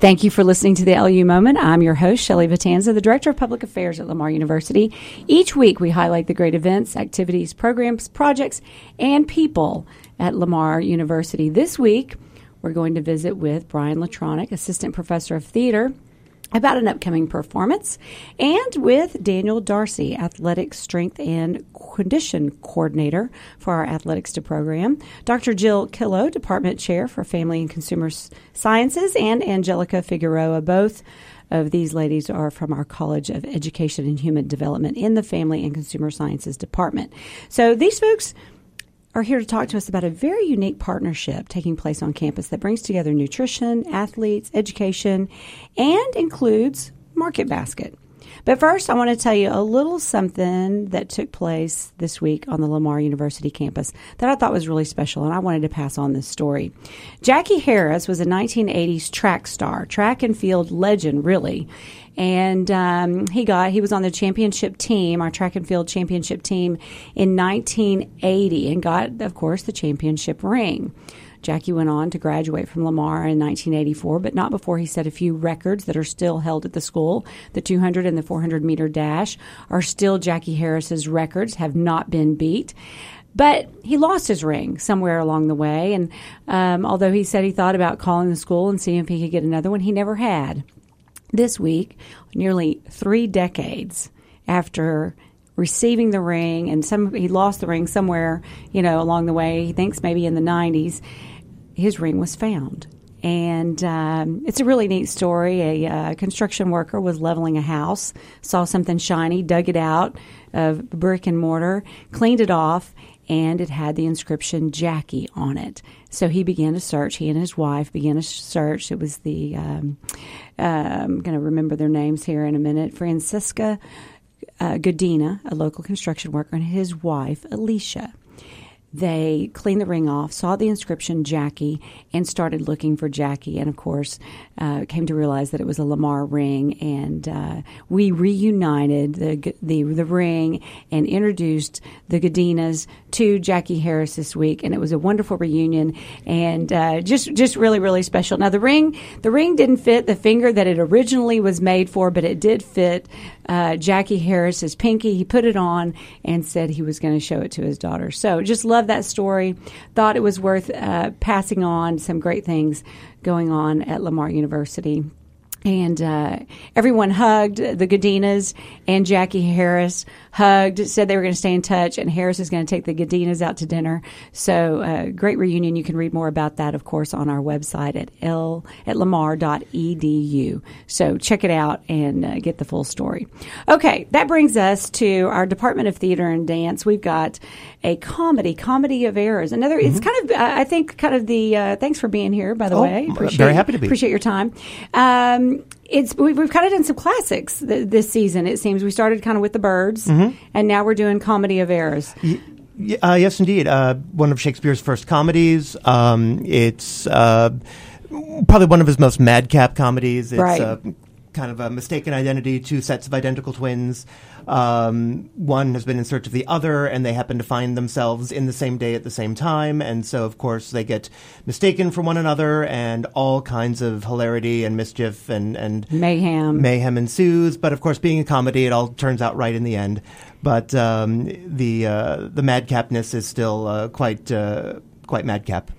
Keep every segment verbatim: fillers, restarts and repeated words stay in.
Thank you for listening to the L U Moment. I'm your host, Shelly Vitanza, the Director of Public Affairs at Lamar University. Each week we highlight the great events, activities, programs, projects, and people at Lamar University. This week we're going to visit with Brian Latronic, Assistant Professor of Theater, about an upcoming performance, and with Daniel Darcy, Athletic Strength and Condition Coordinator for our Athletics to Program, Doctor Jill Killoe, Department Chair for Family and Consumer Sciences, and Angelica Figueroa. Both of these ladies are from our College of Education and Human Development in the Family and Consumer Sciences Department. So these folks are here to talk to us about a very unique partnership taking place on campus that brings together nutrition, athletes, education, and includes Market Basket. But first, I want to tell you a little something that took place this week on the Lamar University campus that I thought was really special, and I wanted to pass on this story. Jackie Harris was a nineteen eighties track star, track and field legend, really. And um, he got he was on the championship team, our track and field championship team, in nineteen eighty, and got, of course, the championship ring. Jackie went on to graduate from Lamar in nineteen eighty-four, but not before he set a few records that are still held at the school. The two hundred and the four hundred meter dash are still Jackie Harris's records, have not been beat. But he lost his ring somewhere along the way, and um, although he said he thought about calling the school and seeing if he could get another one, he never had. This week, nearly three decades after receiving the ring, and some he lost the ring somewhere, you know, along the way, he thinks maybe in the nineties, his ring was found. And um, it's a really neat story. A uh, construction worker was leveling a house, saw something shiny, dug it out of brick and mortar, cleaned it off, and it had the inscription Jackie on it. So he began a search. He and his wife began a search. It was the, um, uh, I'm going to remember their names here in a minute, Francisca uh, Gadina, a local construction worker, and his wife, Alicia. They cleaned the ring off, saw the inscription Jackie, and started looking for Jackie. And, of course, uh, came to realize that it was a Lamar ring. And uh, we reunited the, the the ring and introduced the Gadinas to Jackie Harris this week. And it was a wonderful reunion, and uh, just just really, really special. Now, the ring the ring didn't fit the finger that it originally was made for, but it did fit uh, Jackie Harris's pinky. He put it on and said he was going to show it to his daughter. So just love that story. Thought it was worth uh, passing on. Some great things going on at Lamar University. And uh, everyone hugged the Gadinas, and Jackie Harris hugged, said they were going to stay in touch, and Harris is going to take the Gadinas out to dinner. So uh, great reunion. You can read more about that, of course, on our website at l at lamar dot e d u. So check it out and uh, get the full story. Okay, that brings us to our Department of Theater and Dance. We've got a comedy, Comedy of Errors. Another, mm-hmm. It's kind of, uh, I think, kind of the, uh, thanks for being here, by the oh, way. Appreciate, very happy to be. Appreciate your time. Um, It's we've, we've kind of done some classics th- this season, it seems. We started kind of with The Birds, mm-hmm. and now we're doing Comedy of Errors. Y- y- uh, yes, indeed. Uh, one of Shakespeare's first comedies. Um, it's uh, probably one of his most madcap comedies. It's right. uh, kind of a mistaken identity, two sets of identical twins. Um, one has been in search of the other, and they happen to find themselves in the same day at the same time. And so, of course, they get mistaken for one another, and all kinds of hilarity and mischief and, and mayhem. Mayhem ensues. But, of course, being a comedy, it all turns out right in the end. But um, the uh, the madcapness is still uh, quite... Uh, quite madcap.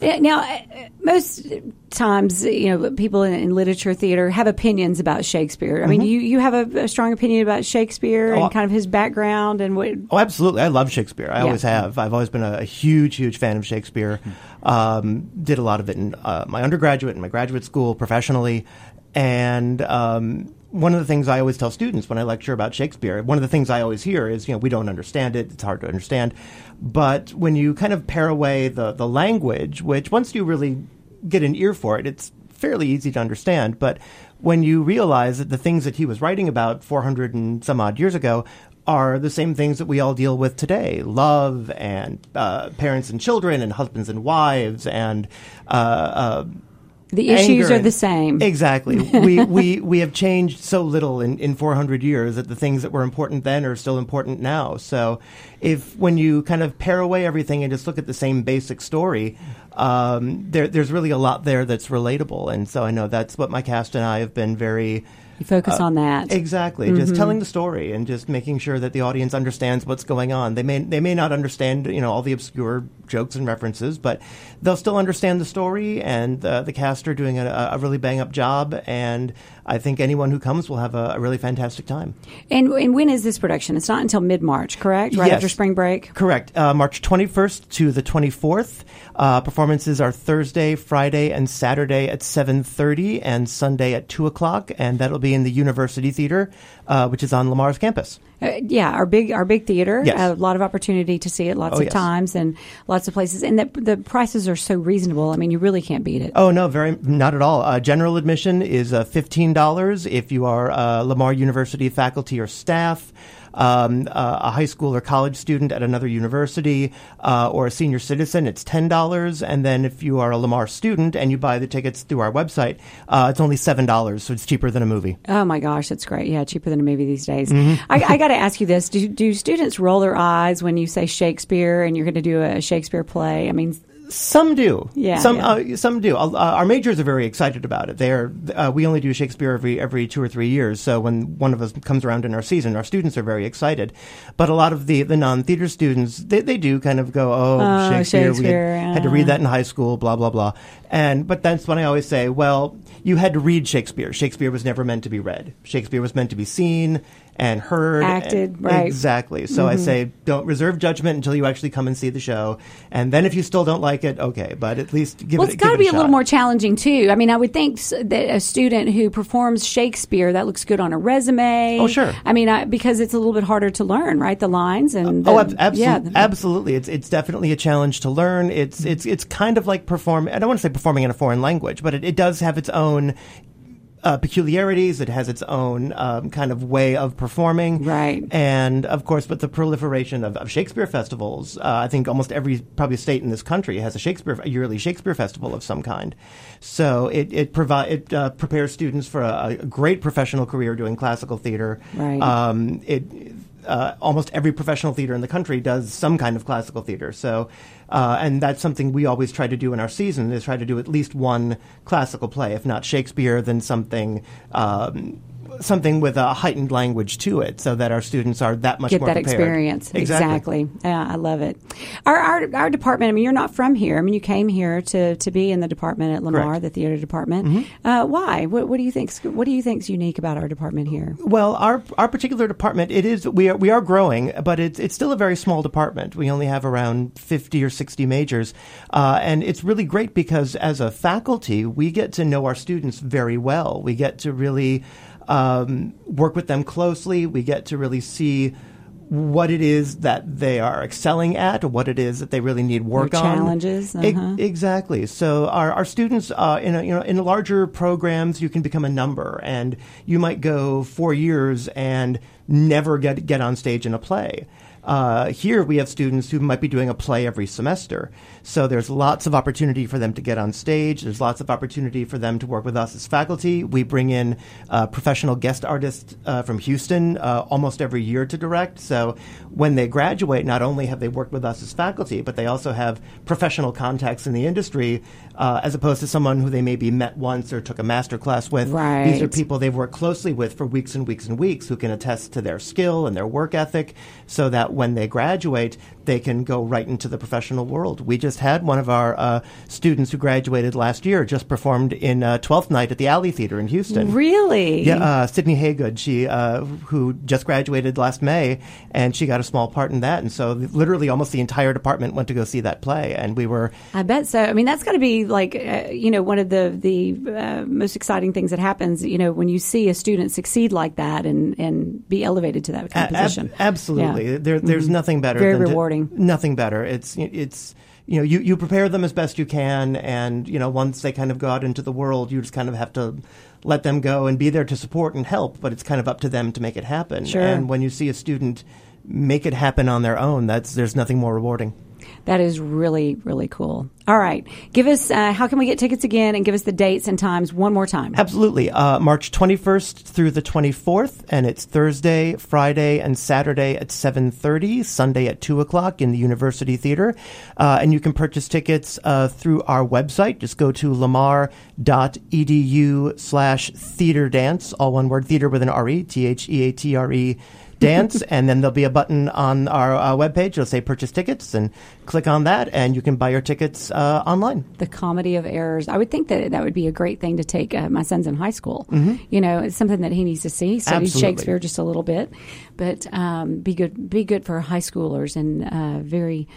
Now, most times, you know, people in, in literature theater have opinions about Shakespeare. I mm-hmm. mean, you, you have a, a strong opinion about Shakespeare oh, and kind of his background and what... Oh, absolutely. I love Shakespeare. I yeah. always have. I've always been a, a huge, huge fan of Shakespeare. Mm-hmm. Um, did a lot of it in uh, my undergraduate and my graduate school professionally. And um, one of the things I always tell students when I lecture about Shakespeare, one of the things I always hear is, you know, we don't understand it. It's hard to understand. But when you kind of pare away the, the language, which once you really get an ear for it, it's fairly easy to understand. But when you realize that the things that he was writing about four hundred and some odd years ago are the same things that we all deal with today, love and uh, parents and children and husbands and wives and uh, uh, the issues are and, the same. Exactly. we, we we have changed so little in, in four hundred years that the things that were important then are still important now. So if when you kind of pare away everything and just look at the same basic story, um, there, there's really a lot there that's relatable. And so I know that's what my cast and I have been very... You focus uh, on that. Exactly. Mm-hmm. Just telling the story and just making sure that the audience understands what's going on. They may they may not understand, you know, all the obscure jokes and references, but they'll still understand the story, and uh, the cast are doing a, a really bang-up job, and I think anyone who comes will have a, a really fantastic time. And, and when is this production? It's not until mid-March, correct? Right yes. After spring break? Correct. Uh, March twenty-first to the twenty-fourth. Uh, performances are Thursday, Friday, and Saturday at seven thirty, and Sunday at two o'clock, and that'll be in the University Theater, uh, which is on Lamar's campus. Uh, yeah, our big our big theater. Yes. Uh, a lot of opportunity to see it lots oh, of yes. times and lots of places. And the, the prices are so reasonable. I mean, you really can't beat it. Oh, no, very not at all. Uh, general admission is uh, fifteen dollars if you are uh, Lamar University faculty or staff. Um, uh, a high school or college student at another university, uh, or a senior citizen, it's ten dollars. And then if you are a Lamar student and you buy the tickets through our website, uh, it's only seven dollars. So it's cheaper than a movie. Oh, my gosh. That's great. Yeah, cheaper than a movie these days. Mm-hmm. I, I got to ask you this. Do, do students roll their eyes when you say Shakespeare and you're going to do a Shakespeare play? I mean... Some do. Yeah, some yeah. Uh, some do. Uh, our majors are very excited about it. They are. Uh, we only do Shakespeare every every two or three years. So when one of us comes around in our season, our students are very excited. But a lot of the, the non-theater students, they, they do kind of go, oh, oh Shakespeare, Shakespeare, we had, uh. had to read that in high school, blah, blah, blah. And But that's when I always say, well, you had to read Shakespeare. Shakespeare was never meant to be read. Shakespeare was meant to be seen and heard. Acted, and, right. Exactly. So mm-hmm. I say, don't reserve judgment until you actually come and see the show. And then if you still don't like it, okay, but at least give well, it, it's give gotta it a Well, it's got to be a shot. Little more challenging, too. I mean, I would think that a student who performs Shakespeare, that looks good on a resume. Oh, sure. I mean, I, because it's a little bit harder to learn, right, the lines? and uh, the, Oh, ab- abso- yeah, the, absolutely. It's it's definitely a challenge to learn. It's, it's, it's kind of like perform. I don't want to say performing in a foreign language, but it, it does have its own... Uh, peculiarities. It has its own um, kind of way of performing. Right. And, of course, with the proliferation of, of Shakespeare festivals, uh, I think almost every probably state in this country has a Shakespeare a yearly Shakespeare festival of some kind. So it it, provi- it uh, prepares students for a, a great professional career doing classical theater. Right. Um, it uh, almost every professional theater in the country does some kind of classical theater. So Uh, and that's something we always try to do in our season, is try to do at least one classical play, if not Shakespeare, then something um, something with a heightened language to it, so that our students are that much Get more that prepared. Experience. Exactly. exactly. Yeah, I love it. Our, our our department, I mean, you're not from here. I mean, you came here to, to be in the department at Lamar, Correct. The theater department. Mm-hmm. Uh, why? What, what do you think? What do you think's unique about our department here? Well, our our particular department, it is we are we are growing, but it's it's still a very small department. We only have around fifty or sixty majors, uh, and it's really great because as a faculty, we get to know our students very well. We get to really Um, work with them closely. We get to really see what it is that they are excelling at, what it is that they really need work Their on. Challenges. Uh-huh. E- exactly. So our, our students, uh, in a, you know, in larger programs, you can become a number, and you might go four years and never get get on stage in a play. Uh, here we have students who might be doing a play every semester. So there's lots of opportunity for them to get on stage. There's lots of opportunity for them to work with us as faculty. We bring in uh, professional guest artists uh, from Houston uh, almost every year to direct. So when they graduate, not only have they worked with us as faculty, but they also have professional contacts in the industry, uh, as opposed to someone who they maybe met once or took a master class with. Right. These are people they've worked closely with for weeks and weeks and weeks, who can attest to their skill and their work ethic, so that when they graduate, they can go right into the professional world. We just had one of our uh, students who graduated last year just performed in uh, twelfth Night at the Alley Theater in Houston. Really? Yeah, uh, Sydney Haygood, she, uh, who just graduated last May, and she got a small part in that. And so literally almost the entire department went to go see that play, and we were... I bet so. I mean, that's got to be like, uh, you know, one of the, the uh, most exciting things that happens, you know, when you see a student succeed like that and, and be elevated to that kind of position. Ab- absolutely. Yeah. There, there's mm-hmm. nothing better Very than... rewarding. Nothing better. It's it's you know you, you prepare them as best you can, and you know once they kind of go out into the world, you just kind of have to let them go and be there to support and help. But it's kind of up to them to make it happen. Sure. And when you see a student make it happen on their own, that's there's nothing more rewarding. That is really, really cool. All right. Give us, uh, how can we get tickets again, and give us the dates and times one more time? Absolutely. Uh, March twenty-first through the twenty-fourth, and it's Thursday, Friday, and Saturday at seven thirty, Sunday at two o'clock in the University Theater. Uh, and you can purchase tickets uh, through our website. Just go to lamar.edu slash theater dance, all one word, theater with an R-E, T H E A T R E, dance, and then there'll be a button on our uh, webpage. It'll say purchase tickets, and click on that, and you can buy your tickets uh, online. The comedy of errors. I would think that that would be a great thing to take. Uh, my son's in high school. Mm-hmm. You know, it's something that he needs to see. He studied Shakespeare just a little bit, but um, be good, be good for high schoolers, and uh, very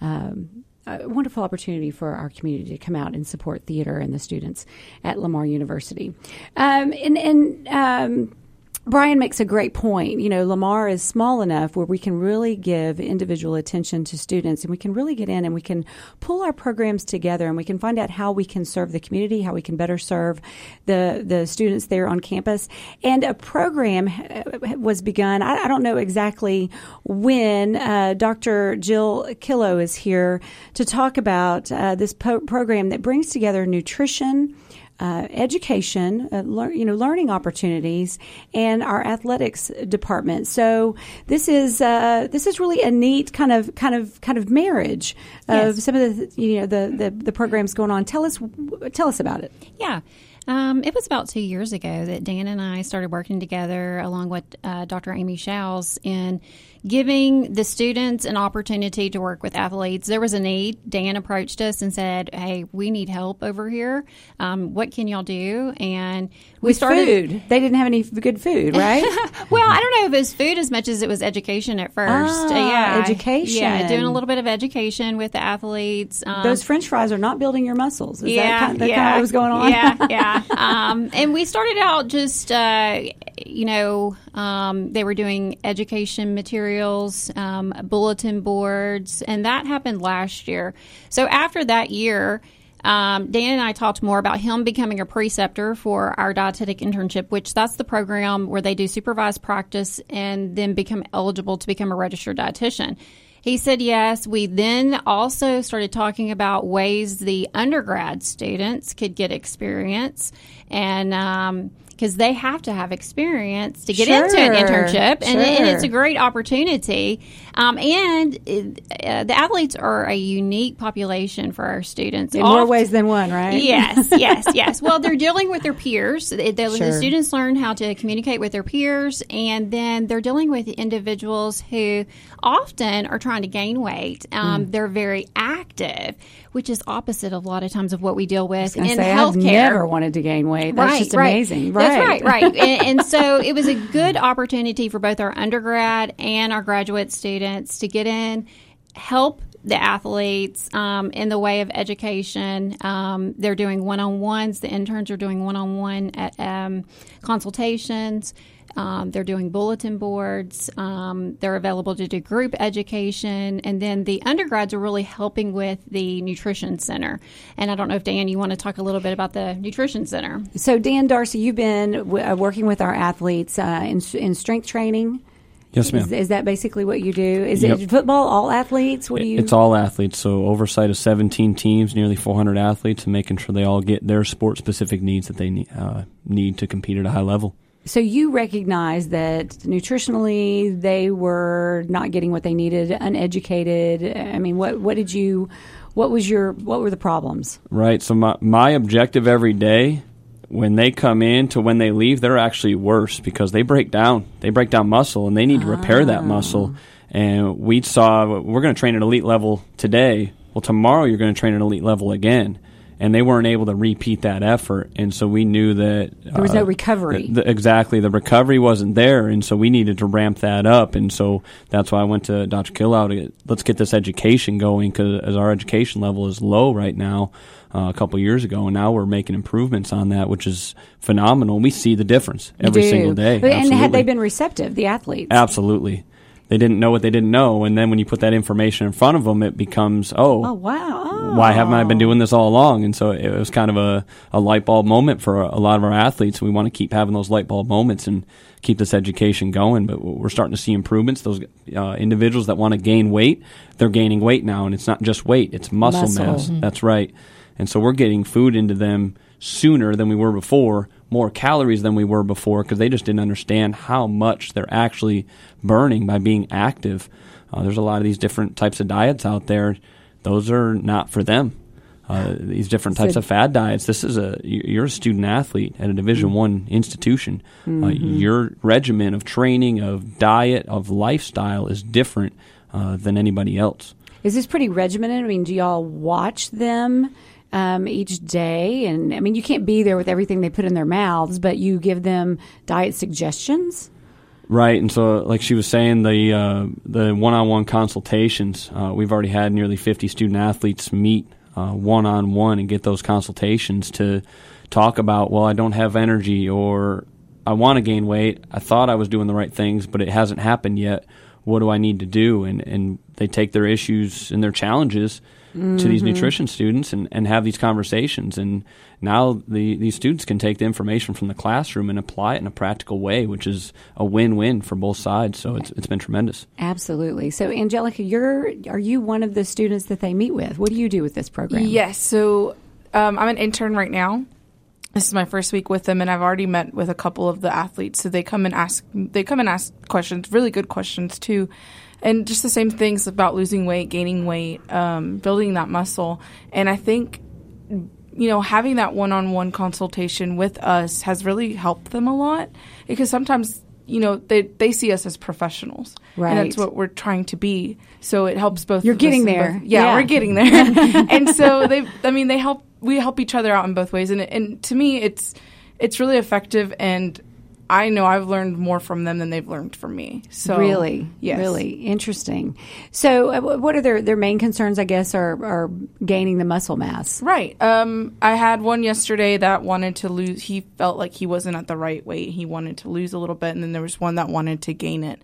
um, a wonderful opportunity for our community to come out and support theater and the students at Lamar University. Um, and, and um, Brian makes a great point. You know, Lamar is small enough where we can really give individual attention to students, and we can really get in and we can pull our programs together, and we can find out how we can serve the community, how we can better serve the, the students there on campus. And a program was begun. I, I don't know exactly when. Uh, Doctor Jill Killoe is here to talk about uh, this po- program that brings together nutrition, Uh, education, uh, lear- you know, learning opportunities, and our athletics department. So this is uh, this is really a neat kind of kind of kind of marriage of yes. some of the you know the, the the programs going on. Tell us tell us about it. Yeah. Um, it was about two years ago that Dan and I started working together along with uh, Doctor Amy Schaus in giving the students an opportunity to work with athletes. There was a need. Dan approached us and said, hey, we need help over here. Um, what can y'all do? And we with started. Food. They didn't have any good food, right? Well, I don't know if it was food as much as it was education at first. Ah, yeah. Education. Yeah, doing a little bit of education with the athletes. Um, Those French fries are not building your muscles. Is yeah, that kind of, that yeah, kind of what was going on? Yeah, yeah. um, and we started out just, uh, you know, um, they were doing education materials, um, bulletin boards, and that happened last year. So after that year, um, Dan and I talked more about him becoming a preceptor for our dietetic internship, which that's the program where they do supervised practice and then become eligible to become a registered dietitian. He said yes. We then also started talking about ways the undergrad students could get experience, and um, because they have to have experience to get sure. into an internship, and, sure. it, and it's a great opportunity. Um, and it, uh, the athletes are a unique population for our students. In Oft- more ways than one, right? Yes, yes, yes. Well, they're dealing with their peers. They, they, sure. The students learn how to communicate with their peers, and then they're dealing with individuals who often are trying to gain weight. Um, mm. They're very active, which is opposite of a lot of times of what we deal with in say, healthcare. I've never wanted to gain weight. That's right, just right. amazing. Right. That's right, right. and, and so it was a good opportunity for both our undergrad and our graduate students to get in, help the athletes um, in the way of education. Um, they're doing one-on-ones. The interns are doing one-on-one at, um, consultations. Um, they're doing bulletin boards. Um, they're available to do group education. And then the undergrads are really helping with the nutrition center. And I don't know if, Dan, you want to talk a little bit about the nutrition center. So, Dan Darcy, you've been w- working with our athletes uh, in, in strength training. Yes, ma'am. Is, is that basically what you do? Is yep. it football, all athletes? What do you? It's all athletes. So oversight of seventeen teams, nearly four hundred athletes, and making sure they all get their sport-specific needs that they uh, need to compete at a high level. So you recognize that nutritionally they were not getting what they needed, uneducated. I mean, what what did you, what was your, what were the problems? Right. So my my objective every day, when they come in to when they leave, they're actually worse because they break down. They break down muscle, and they need to repair ah. that muscle. And we saw we're going to train at elite level today. Well, tomorrow you're going to train at elite level again. And they weren't able to repeat that effort. And so we knew that uh, there was no recovery. The, the, exactly. The recovery wasn't there. And so we needed to ramp that up. And so that's why I went to Doctor Killoe to get, let's get this education going, because our education level is low right now uh, a couple years ago. And now we're making improvements on that, which is phenomenal. We see the difference every single day. But, and had they been receptive, the athletes? Absolutely. they didn't know what they didn't know. And then when you put that information in front of them, it becomes, oh, oh wow, oh. why haven't I been doing this all along? And so it was kind of a, a light bulb moment for a, a lot of our athletes. We want to keep having those light bulb moments and keep this education going. But we're starting to see improvements. Those uh, individuals that want to gain weight, they're gaining weight now. And it's not just weight, it's muscle, muscle. mass. Mm-hmm. That's right. And so we're getting food into them sooner than we were before, more calories than we were before, because they just didn't understand how much they're actually burning by being active. Uh, there's a lot of these different types of diets out there. Those are not for them. Uh, these different types so, of fad diets. This is a you're a student athlete at a Division mm-hmm. I institution. Mm-hmm. Uh, your regimen of training, of diet, of lifestyle is different uh, than anybody else. Is this pretty regimented? I mean, do y'all watch them Um, each day? And I mean, you can't be there with everything they put in their mouths, but you give them diet suggestions. Right. And so, like she was saying, the uh, the one-on-one consultations, uh, we've already had nearly fifty student athletes meet uh, one-on-one and get those consultations to talk about, well, I don't have energy, or I want to gain weight. I thought I was doing the right things, but it hasn't happened yet. What do I need to do? And, and they take their issues and their challenges Mm-hmm. to these nutrition students and, and have these conversations. And now the, these students can take the information from the classroom and apply it in a practical way, which is a win-win for both sides. So it's it's been tremendous. Absolutely. So, Angelica, you're are you one of the students that they meet with? What do you do with this program? Yes. So um, I'm an intern right now. This is my first week with them, and I've already met with a couple of the athletes. So they come and ask they come and ask questions, really good questions too. And just the same things about losing weight, gaining weight, um, building that muscle. And I think, you know, having that one-on-one consultation with us has really helped them a lot, because sometimes, you know, they they see us as professionals. Right. And that's what we're trying to be. So it helps both. You're getting there. Both, yeah, yeah, we're getting there. And so, they, I mean, they help. we help each other out in both ways. And, and to me, it's it's really effective, and I know I've learned more from them than they've learned from me. So really, yes. really interesting. So, uh, what are their their main concerns? I guess are are gaining the muscle mass. Right. Um, I had one yesterday that wanted to lose. He felt like he wasn't at the right weight. He wanted to lose a little bit, and then there was one that wanted to gain it.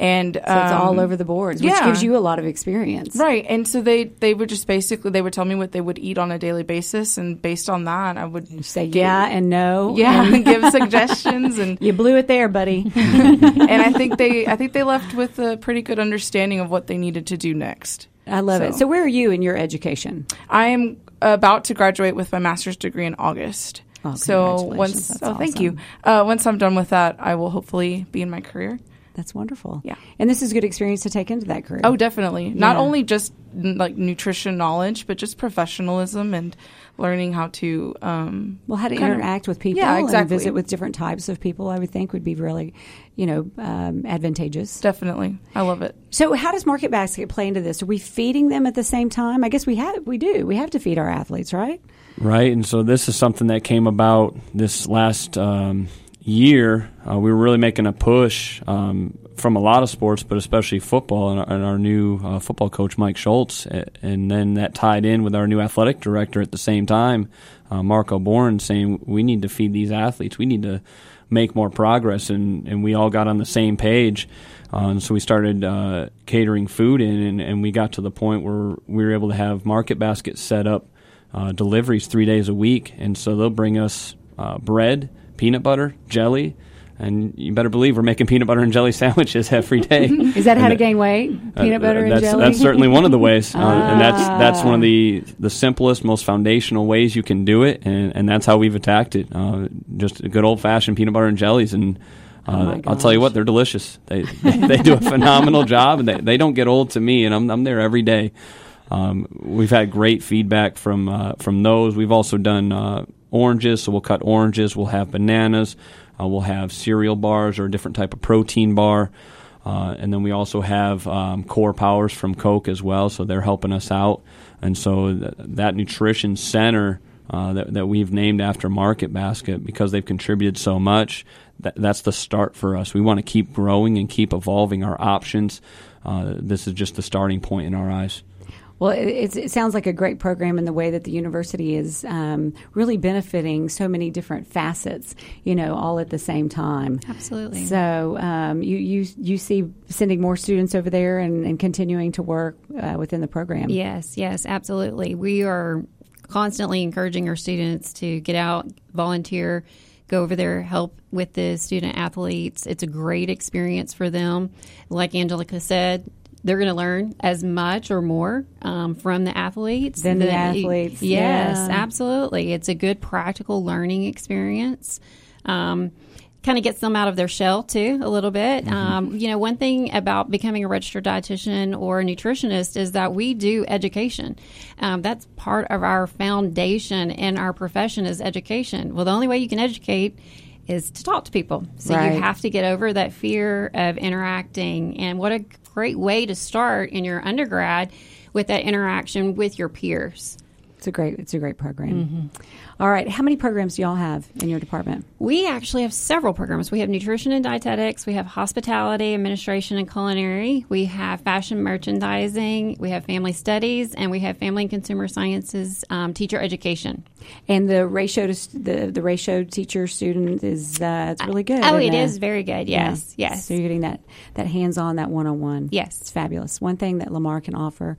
And um, so it's all over the boards, which yeah. gives you a lot of experience, right? And so they they would just basically they would tell me what they would eat on a daily basis, and based on that, I would you say give, yeah and no, yeah, and give suggestions. And you blew it there, buddy. And I think they I think they left with a pretty good understanding of what they needed to do next. I love so. it. So where are you in your education? I am about to graduate with my master's degree in August. Oh, so once, That's oh, awesome. thank you. Uh, once I'm done with that, I will hopefully be in my career. That's wonderful. Yeah. And this is good experience to take into that career. Oh, definitely. Yeah. Not only just n- like nutrition knowledge, but just professionalism and learning how to um, well, how to interact of, with people yeah, exactly. and visit with different types of people, I would think would be really, you know, um, advantageous. Definitely. I love it. So how does Market Basket play into this? Are we feeding them at the same time? I guess we have we do. We have to feed our athletes, right? Right. And so this is something that came about this last um year. Uh, we were really making a push um, from a lot of sports, but especially football, and our, and our new uh, football coach, Mike Schultz, and then that tied in with our new athletic director at the same time, uh, Marco Boren, saying we need to feed these athletes. We need to make more progress, and, and we all got on the same page. Uh, and so we started uh, catering food in, and, and we got to the point where we were able to have Market Basket set up uh, deliveries three days a week. And so they'll bring us uh, bread, peanut butter, jelly, and you better believe we're making peanut butter and jelly sandwiches every day. Is that and how to gain weight? Peanut uh, butter uh, and jelly? That's certainly one of the ways. Uh, ah. And that's that's one of the, the simplest, most foundational ways you can do it, and, and that's how we've attacked it. Uh, just a good old-fashioned peanut butter and jellies, and uh, oh I'll tell you what, they're delicious. They they, they do a phenomenal job, and they, they don't get old to me, and I'm I'm there every day. Um, we've had great feedback from, uh, from those. We've also done uh, oranges, so we'll cut oranges, we'll have bananas, uh, we'll have cereal bars or a different type of protein bar, uh, and then we also have um, Core Powers from Coke as well, so they're helping us out. And so th- that nutrition center uh, that, that we've named after Market Basket, because they've contributed so much, th- that's the start for us. We want to keep growing and keep evolving our options. Uh, this is just the starting point in our eyes. Well, it, it sounds like a great program in the way that the university is um, really benefiting so many different facets, you know, all at the same time. Absolutely. So um, you, you you see sending more students over there and, and continuing to work uh, within the program. Yes, yes, absolutely. We are constantly encouraging our students to get out, volunteer, go over there, help with the student athletes. It's a great experience for them. Like Angelica said, they're going to learn as much or more um, from the athletes. Than the athletes. Yes, yeah. Absolutely. It's a good practical learning experience. Um, kind of gets them out of their shell, too, a little bit. Mm-hmm. Um, you know, one thing about becoming a registered dietitian or a nutritionist is that we do education. Um, that's part of our foundation in our profession is education. Well, the only way you can educate is to talk to people. So right. You have to get over that fear of interacting. And what a great way to start in your undergrad with that interaction with your peers. It's a great it's a great program. Mm-hmm. All right. How many programs do y'all have in your department? We actually have several programs. We have nutrition and dietetics. We have hospitality, administration, and culinary. We have fashion merchandising. We have family studies. And we have family and consumer sciences um, teacher education. And the ratio to the, the ratio teacher-student is uh, it's really good. Oh, it the, is very good. Yes, yeah. yes. So you're getting that, that hands-on, that one-on-one. Yes. It's fabulous. One thing that Lamar can offer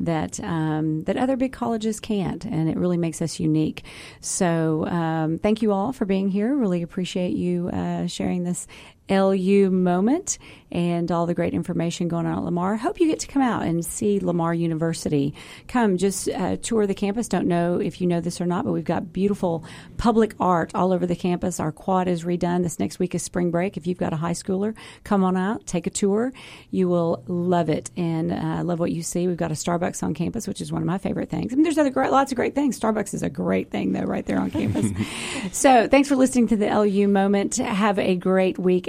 that um, that other big colleges can't, and it really makes us unique. So um, thank you all for being here. Really appreciate you uh, sharing this L U moment and all the great information going on at Lamar. Hope you get to come out and see Lamar University. Come, just uh, tour the campus. Don't know if you know this or not, but we've got beautiful public art all over the campus. Our quad is redone. This next week is spring break. If you've got a high schooler, come on out, take a tour. You will love it and uh, love what you see. We've got a Starbucks on campus, which is one of my favorite things. I mean, there's other great, lots of great things. Starbucks is a great thing, though, right there on campus. So thanks for listening to the L U Moment. Have a great week,